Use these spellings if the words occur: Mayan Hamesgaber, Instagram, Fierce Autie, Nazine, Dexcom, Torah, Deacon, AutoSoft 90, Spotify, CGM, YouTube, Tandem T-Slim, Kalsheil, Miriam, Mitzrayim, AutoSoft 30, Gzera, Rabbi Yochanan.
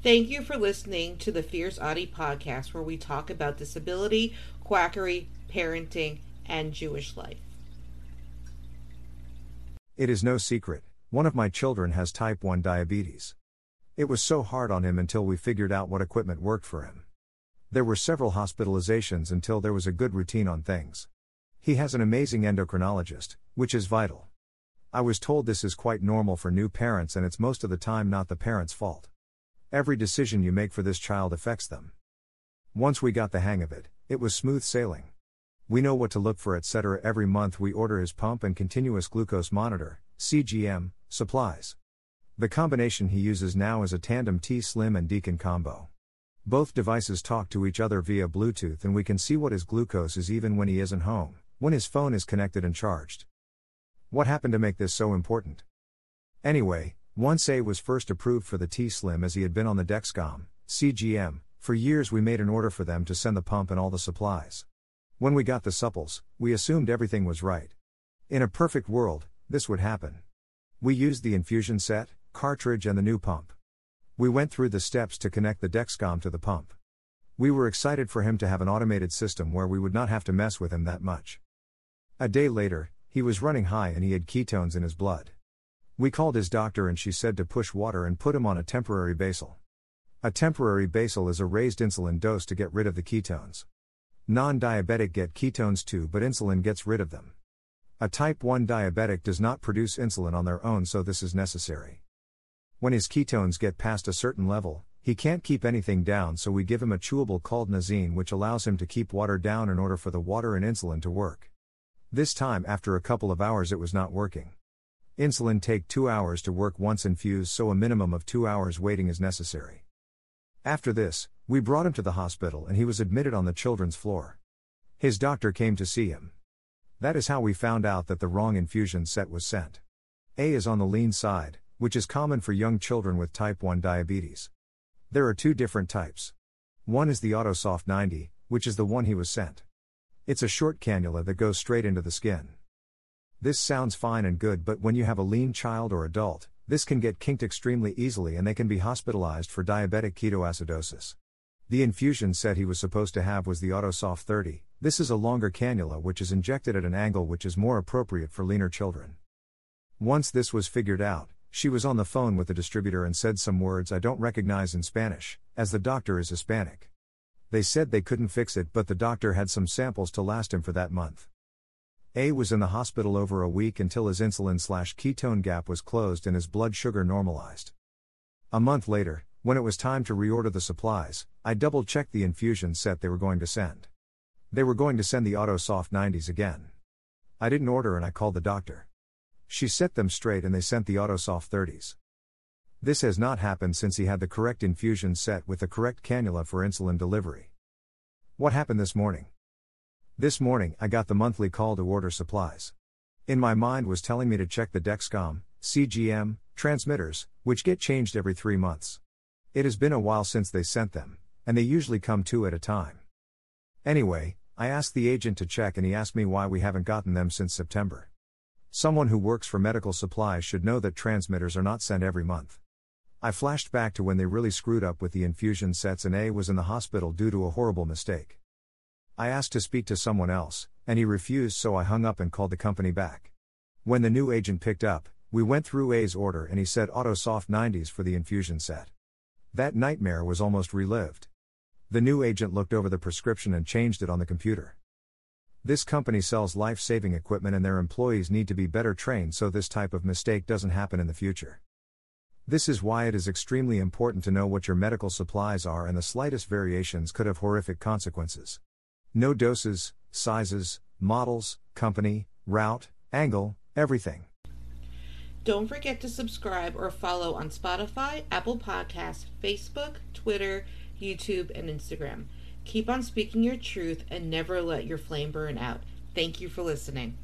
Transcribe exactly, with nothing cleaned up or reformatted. Thank you for listening to the Fierce Autie podcast, where we talk about disability, quackery, parenting, and Jewish life. It is no secret, one of my children has type one diabetes. It was so hard on him until we figured out what equipment worked for him. There were several hospitalizations until there was a good routine on things. He has an amazing endocrinologist, which is vital. I was told this is quite normal for new parents, and it's most of the time not the parents' fault. Every decision you make for this child affects them. Once we got the hang of it, it was smooth sailing. We know what to look for, et cetera. Every month we order his pump and continuous glucose monitor, C G M, supplies. The combination he uses now is a Tandem T-Slim and Deacon combo. Both devices talk to each other via Bluetooth, and we can see what his glucose is even when he isn't home, when his phone is connected and charged. What happened to make this so important? Anyway, once A was first approved for the T-Slim, as he had been on the Dexcom, C G M, for years, we made an order for them to send the pump and all the supplies. When we got the supples, we assumed everything was right. In a perfect world, this would happen. We used the infusion set, cartridge, and the new pump. We went through the steps to connect the Dexcom to the pump. We were excited for him to have an automated system where we would not have to mess with him that much. A day later, he was running high and he had ketones in his blood. We called his doctor and she said to push water and put him on a temporary basal. A temporary basal is a raised insulin dose to get rid of the ketones. Non-diabetic get ketones too, but insulin gets rid of them. A type one diabetic does not produce insulin on their own, so this is necessary. When his ketones get past a certain level, he can't keep anything down, so we give him a chewable called Nazine, which allows him to keep water down in order for the water and insulin to work. This time, after a couple of hours, it was not working. Insulin take two hours to work once infused, so a minimum of two hours waiting is necessary. After this, we brought him to the hospital and he was admitted on the children's floor. His doctor came to see him. That is how we found out that the wrong infusion set was sent. A is on the lean side, which is common for young children with type one diabetes. There are two different types. One is the AutoSoft ninety, which is the one he was sent. It's a short cannula that goes straight into the skin. This sounds fine and good, but when you have a lean child or adult, this can get kinked extremely easily and they can be hospitalized for diabetic ketoacidosis. The infusion set he was supposed to have was the AutoSoft thirty. This is a longer cannula which is injected at an angle which is more appropriate for leaner children. Once this was figured out, she was on the phone with the distributor and said some words I don't recognize in Spanish, as the doctor is Hispanic. They said they couldn't fix it, but the doctor had some samples to last him for that month. A was in the hospital over a week until his insulin slash ketone gap was closed and his blood sugar normalized. A month later, when it was time to reorder the supplies, I double-checked the infusion set they were going to send. They were going to send the AutoSoft nineties again. I didn't order and I called the doctor. She set them straight and they sent the AutoSoft thirties. This has not happened since he had the correct infusion set with the correct cannula for insulin delivery. What happened this morning? This morning I got the monthly call to order supplies. In my mind was telling me to check the Dexcom, C G M, transmitters, which get changed every three months. It has been a while since they sent them, and they usually come two at a time. Anyway, I asked the agent to check and he asked me why we haven't gotten them since September. Someone who works for medical supplies should know that transmitters are not sent every month. I flashed back to when they really screwed up with the infusion sets and A was in the hospital due to a horrible mistake. I asked to speak to someone else, and he refused, so I hung up and called the company back. When the new agent picked up, we went through A's order and he said AutoSoft nineties for the infusion set. That nightmare was almost relived. The new agent looked over the prescription and changed it on the computer. This company sells life-saving equipment and their employees need to be better trained so this type of mistake doesn't happen in the future. This is why it is extremely important to know what your medical supplies are, and the slightest variations could have horrific consequences. No doses, sizes, models, company, route, angle, everything. Don't forget to subscribe or follow on Spotify, Apple Podcasts, Facebook, Twitter, YouTube, and Instagram. Keep on speaking your truth and never let your flame burn out. Thank you for listening.